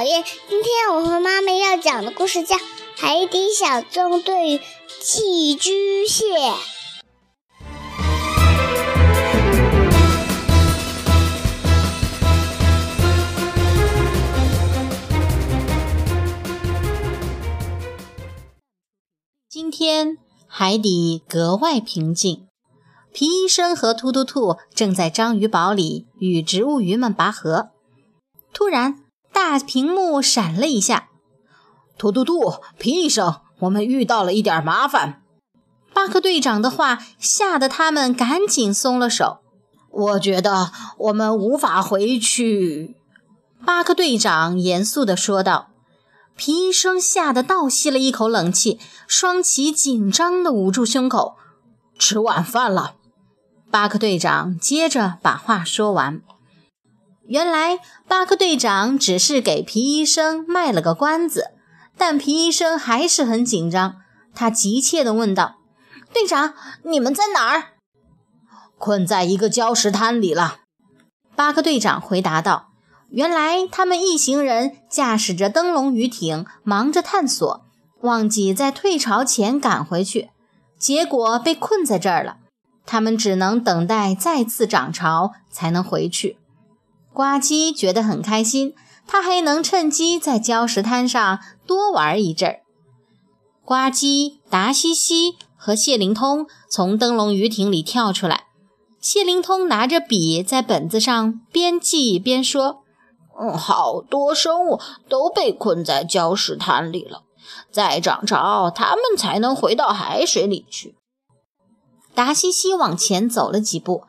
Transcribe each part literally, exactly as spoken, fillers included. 小叶，今天我和妈妈要讲的故事叫《海底小纵队与寄居蟹》。今天海底格外平静，皮医生和突突兔正在章鱼堡里与植物鱼们拔河。突然，大屏幕闪了一下。突突兔，皮医生，我们遇到了一点麻烦。巴克队长的话吓得他们赶紧松了手。我觉得我们无法回去，巴克队长严肃地说道。皮医生吓得倒吸了一口冷气，双旗紧张地捂住胸口。吃晚饭了，巴克队长接着把话说完。原来巴克队长只是给皮医生卖了个关子，但皮医生还是很紧张，他急切地问道：队长，你们在哪儿？困在一个礁石滩里了，巴克队长回答道。原来他们一行人驾驶着灯笼鱼艇忙着探索，忘记在退潮前赶回去，结果被困在这儿了。他们只能等待再次涨潮才能回去。呱唧觉得很开心，他还能趁机在礁石滩上多玩一阵儿。呱唧、达西西和谢灵通从灯笼鱼艇里跳出来，谢灵通拿着笔在本子上边记边说。嗯，好多生物都被困在礁石滩里了，再涨潮它们才能回到海水里去。达西西往前走了几步，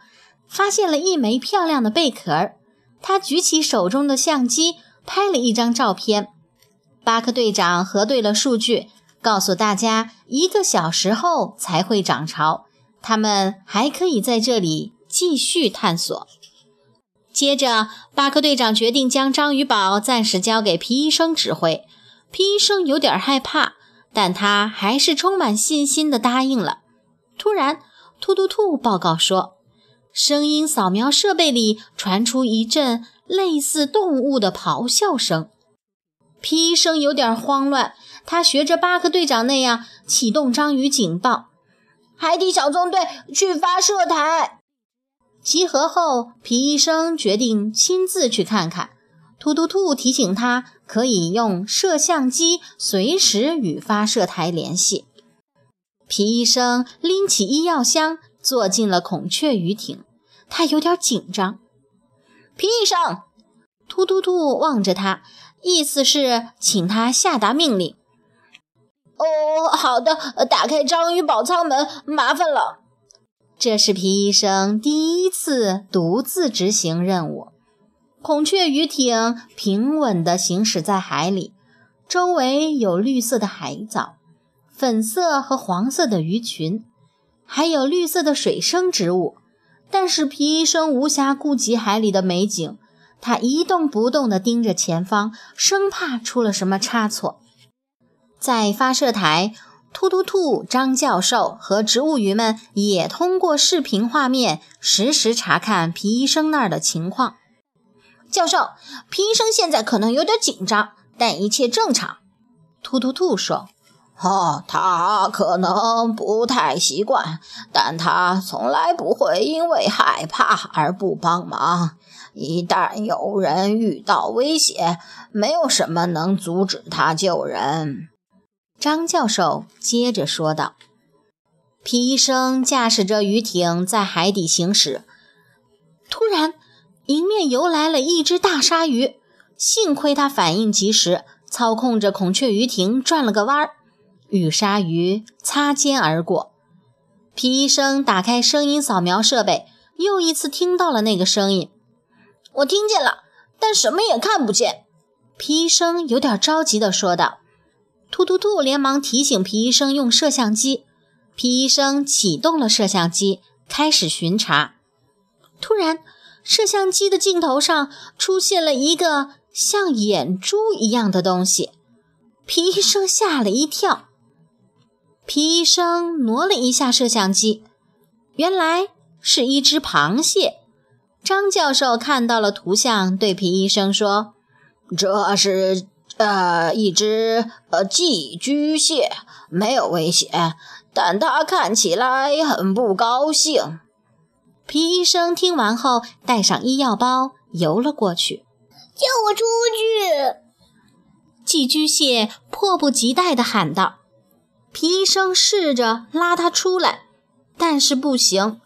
发现了一枚漂亮的贝壳，他举起手中的相机拍了一张照片。巴克队长核对了数据，告诉大家一个小时后才会涨潮，他们还可以在这里继续探索。接着，巴克队长决定将章鱼堡暂时交给皮医生指挥。皮医生有点害怕，但他还是充满信心地答应了。突然，突突兔报告说，声音扫描设备里传出一阵类似动物的咆哮声。皮医生有点慌乱，他学着巴克队长那样启动章鱼警报：海底小纵队去发射台！集合后，皮医生决定亲自去看看。突突兔提醒他可以用摄像机随时与发射台联系。皮医生拎起医药箱，坐进了孔雀鱼艇。他有点紧张。皮医生，突突兔望着他，意思是请他下达命令。哦，好的，打开章鱼堡舱门，麻烦了。这是皮医生第一次独自执行任务。孔雀鱼艇平稳地行驶在海里，周围有绿色的海藻、粉色和黄色的鱼群，还有绿色的水生植物。但是皮医生无暇顾及海里的美景，他一动不动地盯着前方，生怕出了什么差错。在发射台，突突兔、张教授和植物鱼们也通过视频画面实时查看皮医生那儿的情况。教授，皮医生现在可能有点紧张，但一切正常。突突兔说：哦，他可能不太习惯，但他从来不会因为害怕而不帮忙。一旦有人遇到危险，没有什么能阻止他救人。张教授接着说道。皮医生驾驶着鱼艇在海底行驶，突然迎面游来了一只大鲨鱼，幸亏他反应及时，操控着孔雀鱼艇转了个弯儿，与鲨鱼擦肩而过。皮医生打开声音扫描设备，又一次听到了那个声音。我听见了，但什么也看不见，皮医生有点着急地说道。突突兔连忙提醒皮医生用摄像机，皮医生启动了摄像机，开始巡查。突然，摄像机的镜头上出现了一个像眼珠一样的东西，皮医生吓了一跳。皮医生挪了一下摄像机，原来是一只螃蟹。张教授看到了图像，对皮医生说：这是呃一只呃寄居蟹，没有危险，但它看起来很不高兴。皮医生听完后，带上医药包游了过去。叫我出去！寄居蟹迫不及待地喊道。皮医生试着拉它出来，但是不行，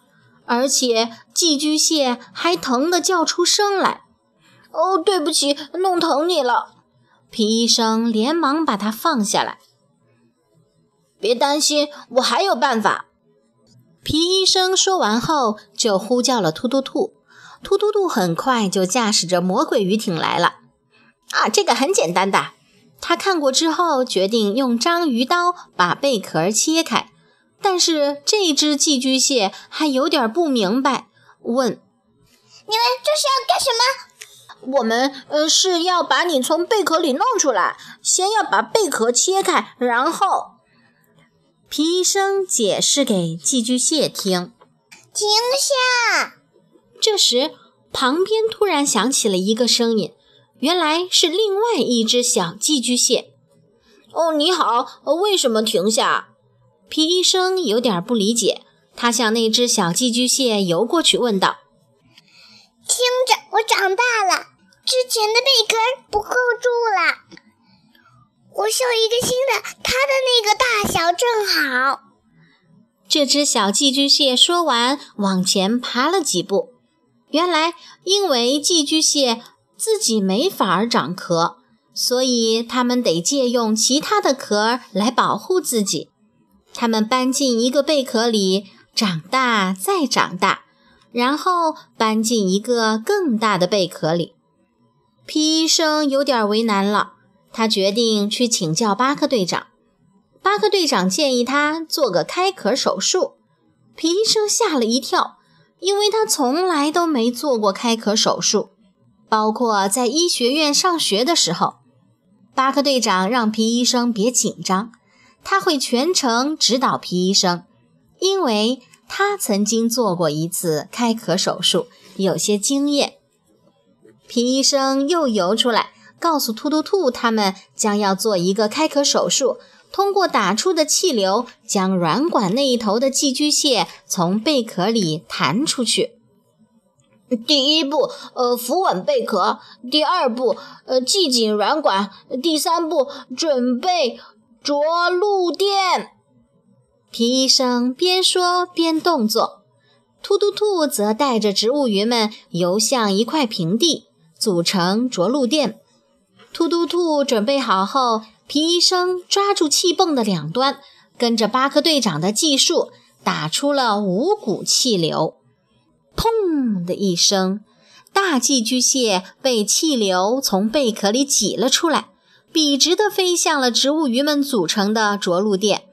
而且寄居蟹还疼得叫出声来。哦，对不起，弄疼你了。皮医生连忙把它放下来。别担心，我还有办法。皮医生说完后，就呼叫了突突兔。突突兔很快就驾驶着魔鬼鱼艇来了。啊，这个很简单的。他看过之后，决定用章鱼刀把贝壳切开。但是这只寄居蟹还有点不明白，问：“你们这是要干什么？”我们呃是要把你从贝壳里弄出来，先要把贝壳切开，然后。皮医生解释给寄居蟹听。停下！这时，旁边突然响起了一个声音，原来是另外一只小寄居蟹。哦，你好，为什么停下？皮医生有点不理解，他向那只小寄居蟹游过去问道。听着，我长大了，之前的贝壳不够住了。我绣一个新的，它的那个大小正好。这只小寄居蟹说完，往前爬了几步。原来，因为寄居蟹自己没法长壳，所以它们得借用其他的壳来保护自己。它们搬进一个贝壳里，长大再长大，然后搬进一个更大的贝壳里。皮医生有点为难了。他决定去请教巴克队长。巴克队长建议他做个开壳手术。皮医生吓了一跳，因为他从来都没做过开壳手术，包括在医学院上学的时候。巴克队长让皮医生别紧张，他会全程指导皮医生，因为他曾经做过一次开壳手术，有些经验。皮医生又游出来，告诉突突兔他们将要做一个开壳手术，通过打出的气流将软管那一头的寄居蟹从贝壳里弹出去。第一步，呃，扶稳贝壳；第二步，呃，系紧软管；第三步，准备着陆电。皮医生边说边动作，突突兔则带着植物鱼们游向一块平地，组成着陆电。突突兔准备好后，皮医生抓住气泵的两端，跟着巴克队长的技术，打出了五股气流。砰的一声，大寄居蟹被气流从贝壳里挤了出来，笔直地飞向了植物鱼们组成的着陆垫。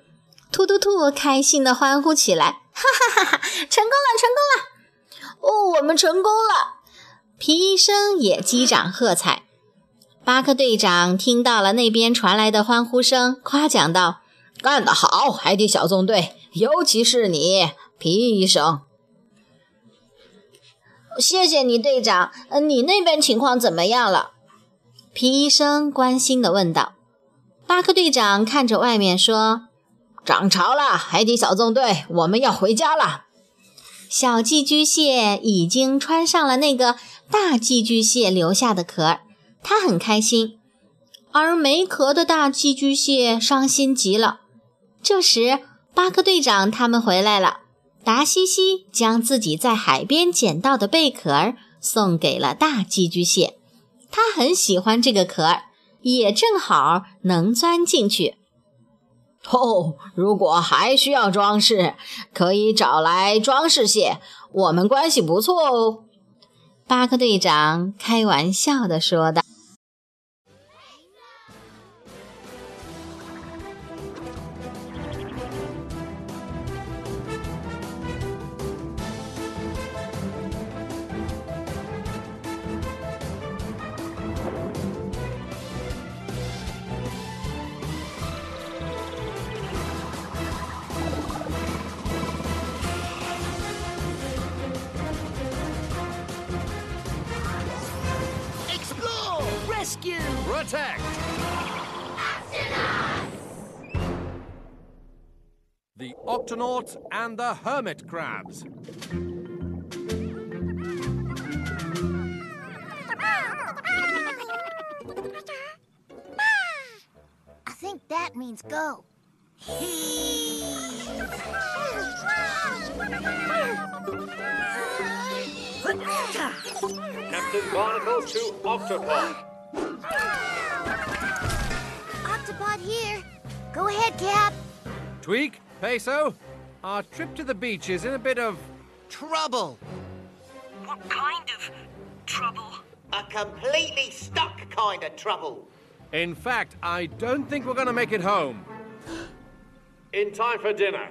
突突兔开心地欢呼起来，哈哈哈哈，成功了，成功了！哦，我们成功了！皮医生也击掌喝彩。巴克队长听到了那边传来的欢呼声，夸奖道：“干得好，海底小纵队，尤其是你，皮医生。”谢谢你，队长。你那边情况怎么样了？皮医生关心地问道。巴克队长看着外面说：“涨潮了，海底小纵队，我们要回家了。”小寄居蟹已经穿上了那个大寄居蟹留下的壳儿。他很开心，而没壳的大寄居蟹伤心极了。这时，巴克队长他们回来了，达西西将自己在海边捡到的贝壳儿送给了大寄居蟹。他很喜欢这个壳儿，也正好能钻进去。哦，如果还需要装饰，可以找来装饰蟹，我们关系不错哦。巴克队长开玩笑地说道。Rescue! Protect! Octonauts! The Octonauts and the Hermit Crabs. I think that means go. Captain Barnacle to Octopod. Octopod here. Go ahead, Cap. Tweak, Peso, our trip to the beach is in a bit of trouble. What kind of trouble? A completely stuck kind of trouble. In fact, I don't think we're going to make it home. In time for dinner.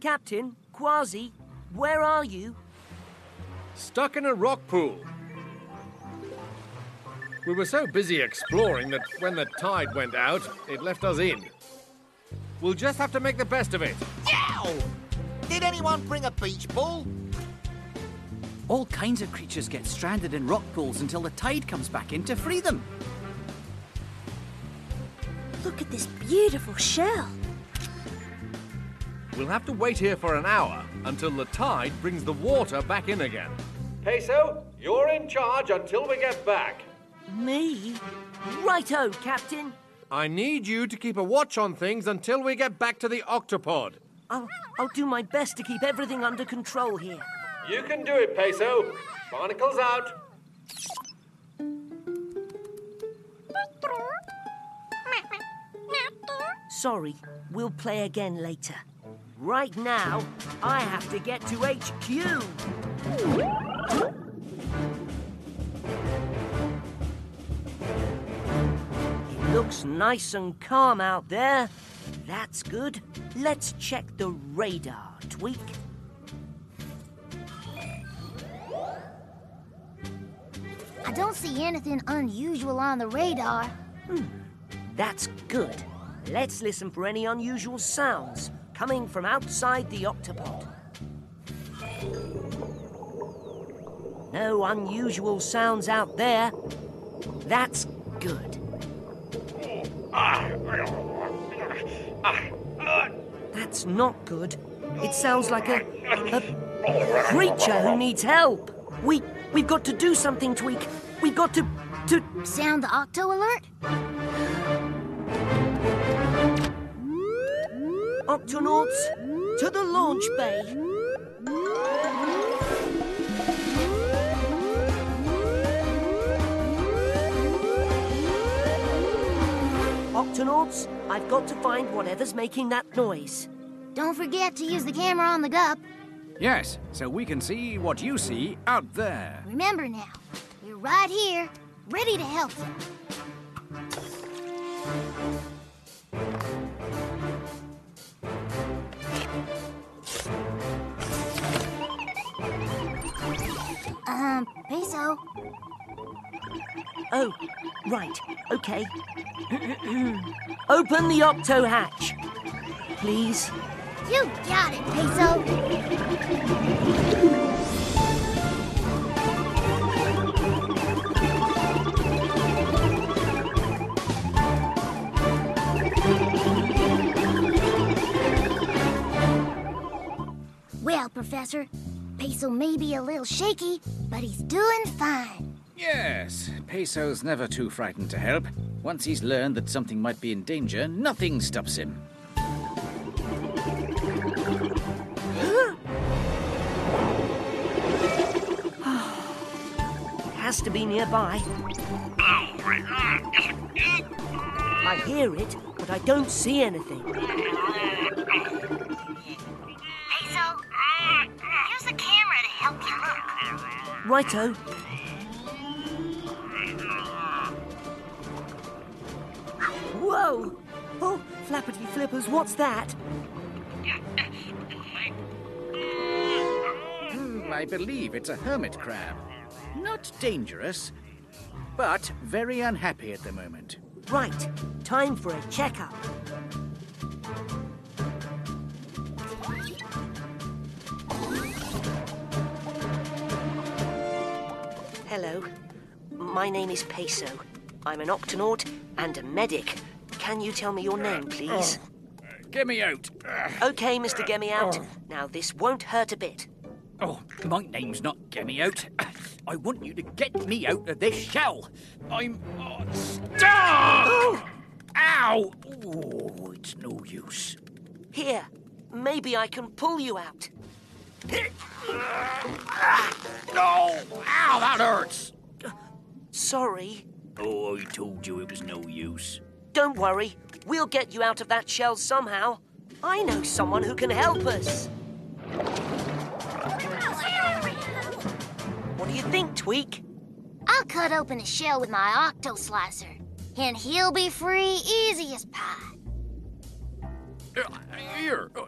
Captain, Kwazii, where are you? Stuck in a rock pool. We were so busy exploring that when the tide went out, it left us in. We'll just have to make the best of it. Yow! Did anyone bring a beach ball? All kinds of creatures get stranded in rock pools until the tide comes back in to free them. Look at this beautiful shell. We'll have to wait here for an hour until the tide brings the water back in again. Peso, you're in charge until we get back. Me? Righto, Captain. I need you to keep a watch on things until we get back to the Octopod. I'll, I'll do my best to keep everything under control here. You can do it, Peso. Barnacle's out. Sorry, we'll play again later. Right now, I have to get to H Q. It looks nice and calm out there. That's good. Let's check the radar, Tweak. I don't see anything unusual on the radar. Hmm. That's good. Let's listen for any unusual sounds coming from outside the Octopod. No unusual sounds out there. That's good. That's not good. It sounds like a, a creature who needs help. We, we've got to do something, Tweak. We've got to, to... Sound the Octo alert? Octonauts, to the launch bay. Octonauts, I've got to find whatever's making that noise. Don't forget to use the camera on the gup. Yes, so we can see what you see out there. Remember now, we're right here, ready to help you. Um, Peso. Oh, right, okay. Open the octo hatch, please. You got it, Peso. Well, Professor, Peso may be a little shaky, but he's doing fine. Yes, Peso's never too frightened to help. Once he's learned that something might be in danger, nothing stops him. Has to be nearby. I hear it, but I don't see anything. Peso, use the camera to help you look. Righto. Whoa! Oh, flappity flippers, what's that? Hmm, I believe it's a hermit crab. Not dangerous, but very unhappy at the moment. Right, time for a checkup. Hello, my name is Peso. I'm an octonaut and a medic. Can you tell me your name, please? Uh, get me out. Okay, Mister Get Me Out. Now, this won't hurt a bit. Oh, my name's not Get Me Out. I want you to get me out of this shell. I'm uh, stuck! Ow! Oh, it's no use. Here, maybe I can pull you out. No! Ow, that hurts! Sorry. Oh, I told you it was no use. Don't worry. We'll get you out of that shell somehow. I know someone who can help us. What do you think, Tweak? I'll cut open a shell with my octo-slicer, and he'll be free easy as pie. Uh, here. Uh,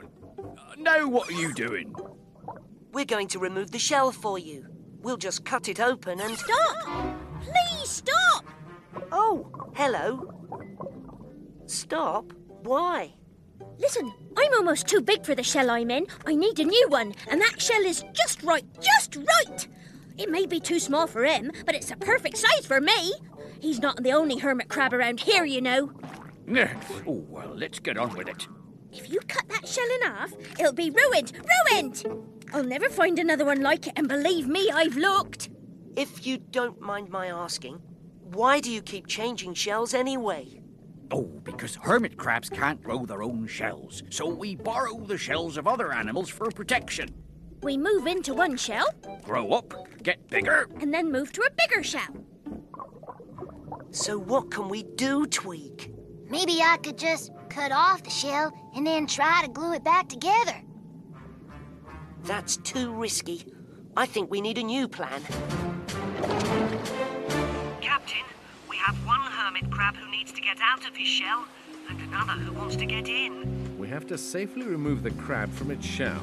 now what are you doing? We're going to remove the shell for you. We'll just cut it open and... Stop! Please stop! Oh, hello. Stop? Why? Listen, I'm almost too big for the shell I'm in. I need a new one, and that shell is just right, just right! It may be too small for him, but it's a perfect size for me. He's not the only hermit crab around here, you know. Oh, well, let's get on with it. If you cut that shell in half, it'll be ruined, ruined! I'll never find another one like it, and believe me, I've looked. If you don't mind my asking, why do you keep changing shells anyway? Oh, because hermit crabs can't grow their own shells, so we borrow the shells of other animals for protection. We move into one shell, grow up, get bigger, and then move to a bigger shell. So what can we do, Tweak? Maybe I could just cut off the shell and then try to glue it back together. That's too risky. I think we need a new plan. Captain, we have one hermit crab who needs to get out of his shell and another who wants to get in. We have to safely remove the crab from its shell.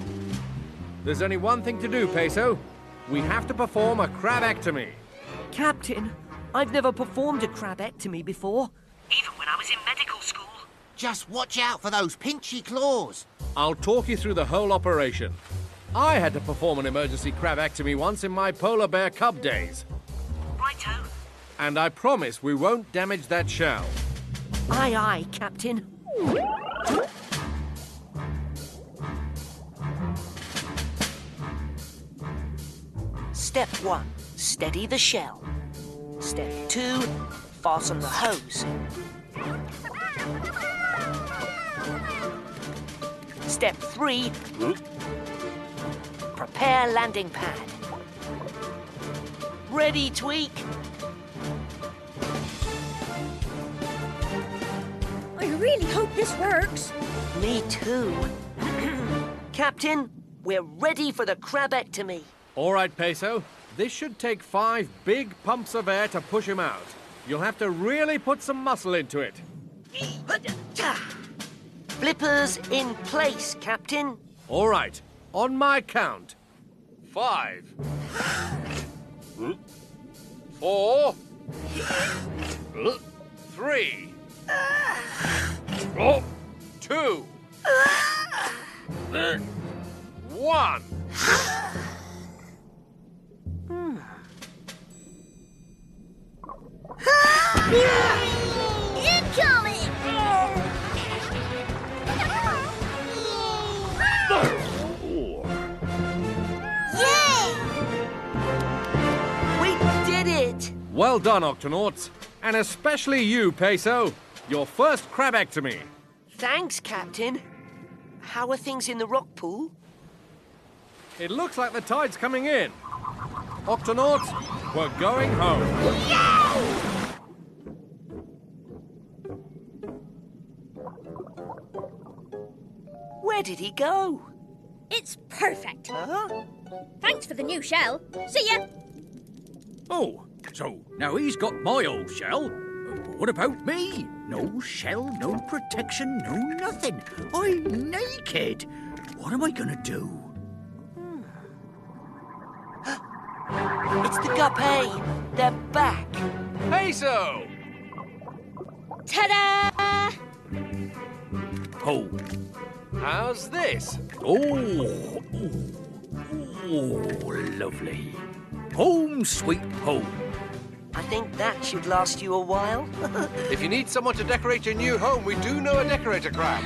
There's only one thing to do, Peso. We have to perform a crabectomy. Captain, I've never performed a crabectomy before. Even when I was in medical school. Just watch out for those pinchy claws. I'll talk you through the whole operation. I had to perform an emergency crabectomy once in my polar bear cub days. Righto. And I promise we won't damage that shell. Aye, aye, Captain. Step one, steady the shell. Step two, fasten the hose. Step three, prepare landing pad. Ready, Tweak? I really hope this works. Me too. Captain, we're ready for the crabectomy. All right, Peso. This should take five big pumps of air to push him out. You'll have to really put some muscle into it. Flippers in place, Captain. All right. On my count. Five. Four. Three. Two. One. Incoming! Yay! We did it! Well done, Octonauts. And especially you, Peso. Your first crabectomy. Thanks, Captain. How are things in the rock pool? It looks like the tide's coming in. Octonauts, we're going home. Yay! Where did he go? It's perfect. Huh? Thanks for the new shell. See ya. Oh, so now he's got my old shell. What about me? No shell, no protection, no nothing. I'm naked. What am I going to do? Hmm. It's the gup, hey. They're back. Hey, so. Ta-da! Oh. How's this? Oh, oh, oh, lovely. Home sweet home. I think that should last you a while. If you need someone to decorate your new home, we do know a decorator crab.